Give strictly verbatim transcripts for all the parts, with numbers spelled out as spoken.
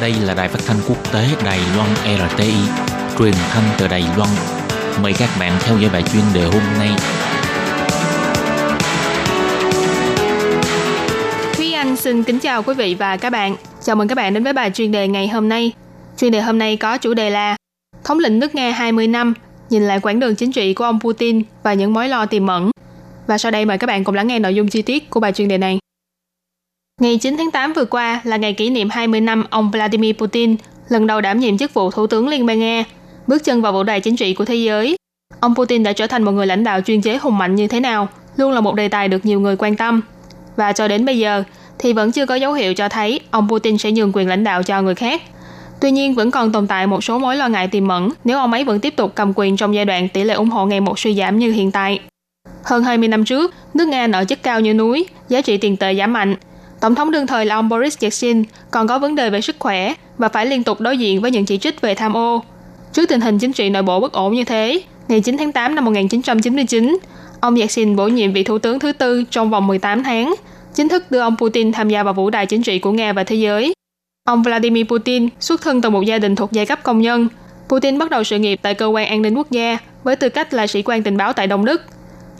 Đây là đài phát thanh quốc tế Đài Loan rờ tê i, truyền thanh từ Đài Loan. Mời các bạn theo dõi bài chuyên đề hôm nay. Thúy Anh xin kính chào quý vị và các bạn. Chào mừng các bạn đến với bài chuyên đề ngày hôm nay. Chuyên đề hôm nay có chủ đề là Thống lĩnh nước Nga hai mươi năm, nhìn lại quãng đường chính trị của ông Putin và những mối lo tiềm ẩn. Và sau đây mời các bạn cùng lắng nghe nội dung chi tiết của bài chuyên đề này. Ngày chín tháng tám vừa qua là ngày kỷ niệm hai mươi năm ông Vladimir Putin lần đầu đảm nhiệm chức vụ Thủ tướng Liên bang Nga, bước chân vào vũ đài chính trị của thế giới. Ông Putin đã trở thành một người lãnh đạo chuyên chế hùng mạnh như thế nào, luôn là một đề tài được nhiều người quan tâm. Và cho đến bây giờ thì vẫn chưa có dấu hiệu cho thấy ông Putin sẽ nhường quyền lãnh đạo cho người khác. Tuy nhiên vẫn còn tồn tại một số mối lo ngại tiềm ẩn nếu ông ấy vẫn tiếp tục cầm quyền trong giai đoạn tỷ lệ ủng hộ ngày một suy giảm như hiện tại. Hơn hai mươi năm trước, nước Nga nợ chất cao như núi, giá trị tiền tệ giảm mạnh. Tổng thống đương thời là ông Boris Yeltsin còn có vấn đề về sức khỏe và phải liên tục đối diện với những chỉ trích về tham ô. Trước tình hình chính trị nội bộ bất ổn như thế, ngày chín tháng tám năm một nghìn chín trăm chín mươi chín, ông Yeltsin bổ nhiệm vị thủ tướng thứ tư trong vòng mười tám tháng, chính thức đưa ông Putin tham gia vào vũ đài chính trị của Nga và thế giới. Ông Vladimir Putin xuất thân từ một gia đình thuộc giai cấp công nhân. Putin bắt đầu sự nghiệp tại cơ quan an ninh quốc gia với tư cách là sĩ quan tình báo tại Đông Đức.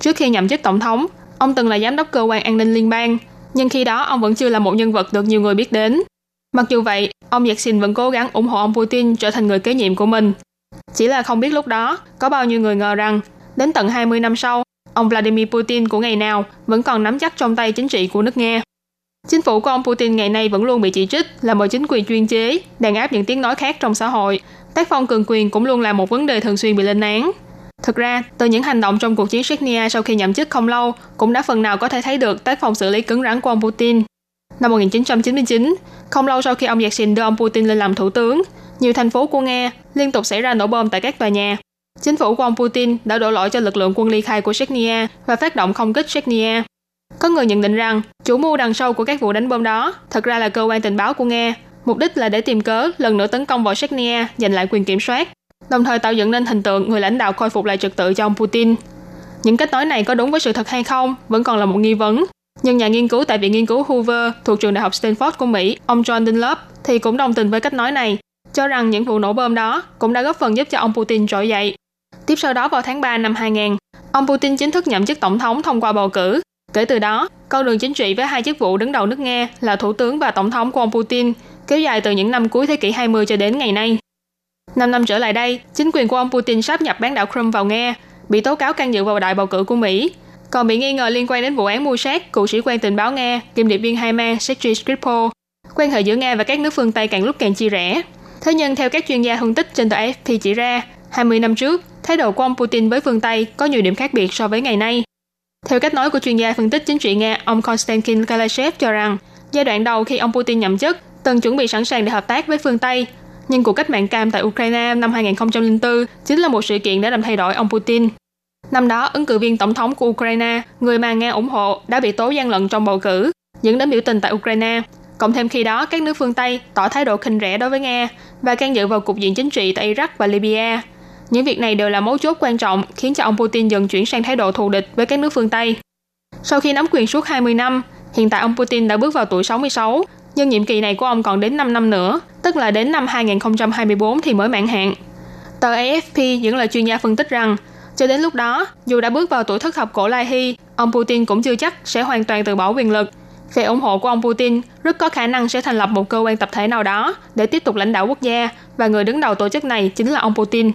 Trước khi nhậm chức tổng thống, ông từng là giám đốc cơ quan an ninh liên bang, nhưng khi đó ông vẫn chưa là một nhân vật được nhiều người biết đến. Mặc dù vậy, ông Yeltsin vẫn cố gắng ủng hộ ông Putin trở thành người kế nhiệm của mình. Chỉ là không biết lúc đó, có bao nhiêu người ngờ rằng, đến tận hai mươi năm sau, ông Vladimir Putin của ngày nào vẫn còn nắm chắc trong tay chính trị của nước Nga. Chính phủ của ông Putin ngày nay vẫn luôn bị chỉ trích là một chính quyền chuyên chế, đàn áp những tiếng nói khác trong xã hội. Tác phong cường quyền cũng luôn là một vấn đề thường xuyên bị lên án. Thực ra, từ những hành động trong cuộc chiến Chechnya sau khi nhậm chức không lâu cũng đã phần nào có thể thấy được tác phong xử lý cứng rắn của ông Putin. Năm một nghìn chín trăm chín mươi chín, không lâu sau khi ông Yeltsin đưa ông Putin lên làm thủ tướng, nhiều thành phố của Nga liên tục xảy ra nổ bom tại các tòa nhà. Chính phủ của ông Putin đã đổ lỗi cho lực lượng quân ly khai của Chechnya và phát động không kích Chechnya. Có người nhận định rằng chủ mưu đằng sau của các vụ đánh bom đó thật ra là cơ quan tình báo của Nga, mục đích là để tìm cớ lần nữa tấn công vào Chechnya, giành lại quyền kiểm soát, đồng thời tạo dựng nên hình tượng người lãnh đạo khôi phục lại trật tự cho ông Putin. Những kết nối này có đúng với sự thật hay không vẫn còn là một nghi vấn. Nhưng nhà nghiên cứu tại Viện Nghiên cứu Hoover thuộc trường đại học Stanford của Mỹ, ông John Dinlof thì cũng đồng tình với cách nói này, cho rằng những vụ nổ bom đó cũng đã góp phần giúp cho ông Putin trỗi dậy. Tiếp sau đó vào tháng ba năm hai nghìn, ông Putin chính thức nhậm chức tổng thống thông qua bầu cử. Kể từ đó, con đường chính trị với hai chức vụ đứng đầu nước Nga là thủ tướng và tổng thống của ông Putin kéo dài từ những năm cuối thế kỷ hai mươi cho đến ngày nay. Năm năm trở lại đây, chính quyền của ông Putin sáp nhập bán đảo Crimea vào Nga, bị tố cáo can dự vào đại bầu cử của Mỹ, còn bị nghi ngờ liên quan đến vụ án mưu sát cựu sĩ quan tình báo Nga, kiêm điệp viên hai mang Sergei Skripal. Quan hệ giữa Nga và các nước phương Tây càng lúc càng chia rẽ. Thế nhưng theo các chuyên gia phân tích trên tờ a ép pê chỉ ra, hai mươi năm trước, thái độ của ông Putin với phương Tây có nhiều điểm khác biệt so với ngày nay. Theo cách nói của chuyên gia phân tích chính trị Nga, ông Konstantin Kalashev cho rằng, giai đoạn đầu khi ông Putin nhậm chức, từng chuẩn bị sẵn sàng để hợp tác với phương Tây, nhưng cuộc cách mạng cam tại Ukraine năm hai nghìn không trăm lẻ bốn chính là một sự kiện đã làm thay đổi ông Putin. Năm đó, ứng cử viên tổng thống của Ukraine, người mà Nga ủng hộ, đã bị tố gian lận trong bầu cử, dẫn đến biểu tình tại Ukraine. Cộng thêm khi đó, các nước phương Tây tỏ thái độ khinh rẻ đối với Nga và can dự vào cục diện chính trị tại Iraq và Libya. Những việc này đều là mấu chốt quan trọng khiến cho ông Putin dần chuyển sang thái độ thù địch với các nước phương Tây. Sau khi nắm quyền suốt hai mươi năm, hiện tại ông Putin đã bước vào tuổi sáu mươi sáu, nhưng nhiệm kỳ này của ông còn đến năm năm nữa, tức là đến năm hai nghìn không trăm hai mươi tư thì mới mãn hạn. Tờ a ép pê dẫn lời chuyên gia phân tích rằng, cho đến lúc đó, dù đã bước vào tuổi thất thập cổ lai hy, ông Putin cũng chưa chắc sẽ hoàn toàn từ bỏ quyền lực. Phe ủng hộ của ông Putin rất có khả năng sẽ thành lập một cơ quan tập thể nào đó để tiếp tục lãnh đạo quốc gia, và người đứng đầu tổ chức này chính là ông Putin.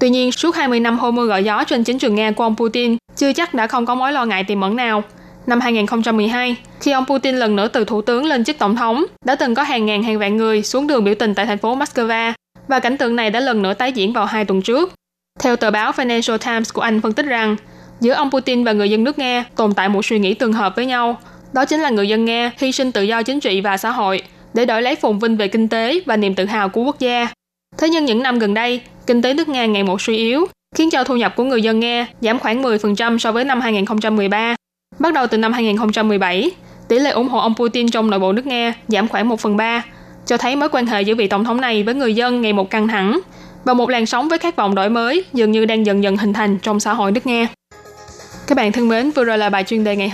Tuy nhiên, suốt hai mươi năm hô mưa gọi gió trên chính trường Nga của ông Putin chưa chắc đã không có mối lo ngại tiềm ẩn nào. Năm hai nghìn không trăm mười hai, khi ông Putin lần nữa từ thủ tướng lên chức tổng thống, đã từng có hàng ngàn hàng vạn người xuống đường biểu tình tại thành phố Moscow, và cảnh tượng này đã lần nữa tái diễn vào hai tuần trước. Theo tờ báo Financial Times của Anh phân tích rằng, giữa ông Putin và người dân nước Nga tồn tại một suy nghĩ tương hợp với nhau, đó chính là người dân Nga hy sinh tự do chính trị và xã hội để đổi lấy phồn vinh về kinh tế và niềm tự hào của quốc gia. Thế nhưng những năm gần đây, kinh tế nước Nga ngày một suy yếu, khiến cho thu nhập của người dân Nga giảm khoảng mười phần trăm so với năm hai nghìn không trăm mười ba. Bắt đầu từ năm hai nghìn không trăm mười bảy, tỷ lệ ủng hộ ông Putin trong nội bộ nước Nga giảm khoảng một phần ba, cho thấy mối quan hệ giữa vị tổng thống này với người dân ngày một căng thẳng, và một làn sóng với khát vọng đổi mới dường như đang dần dần hình thành trong xã hội nước Nga. Các bạn thân mến, vừa rồi là bài chuyên đề ngày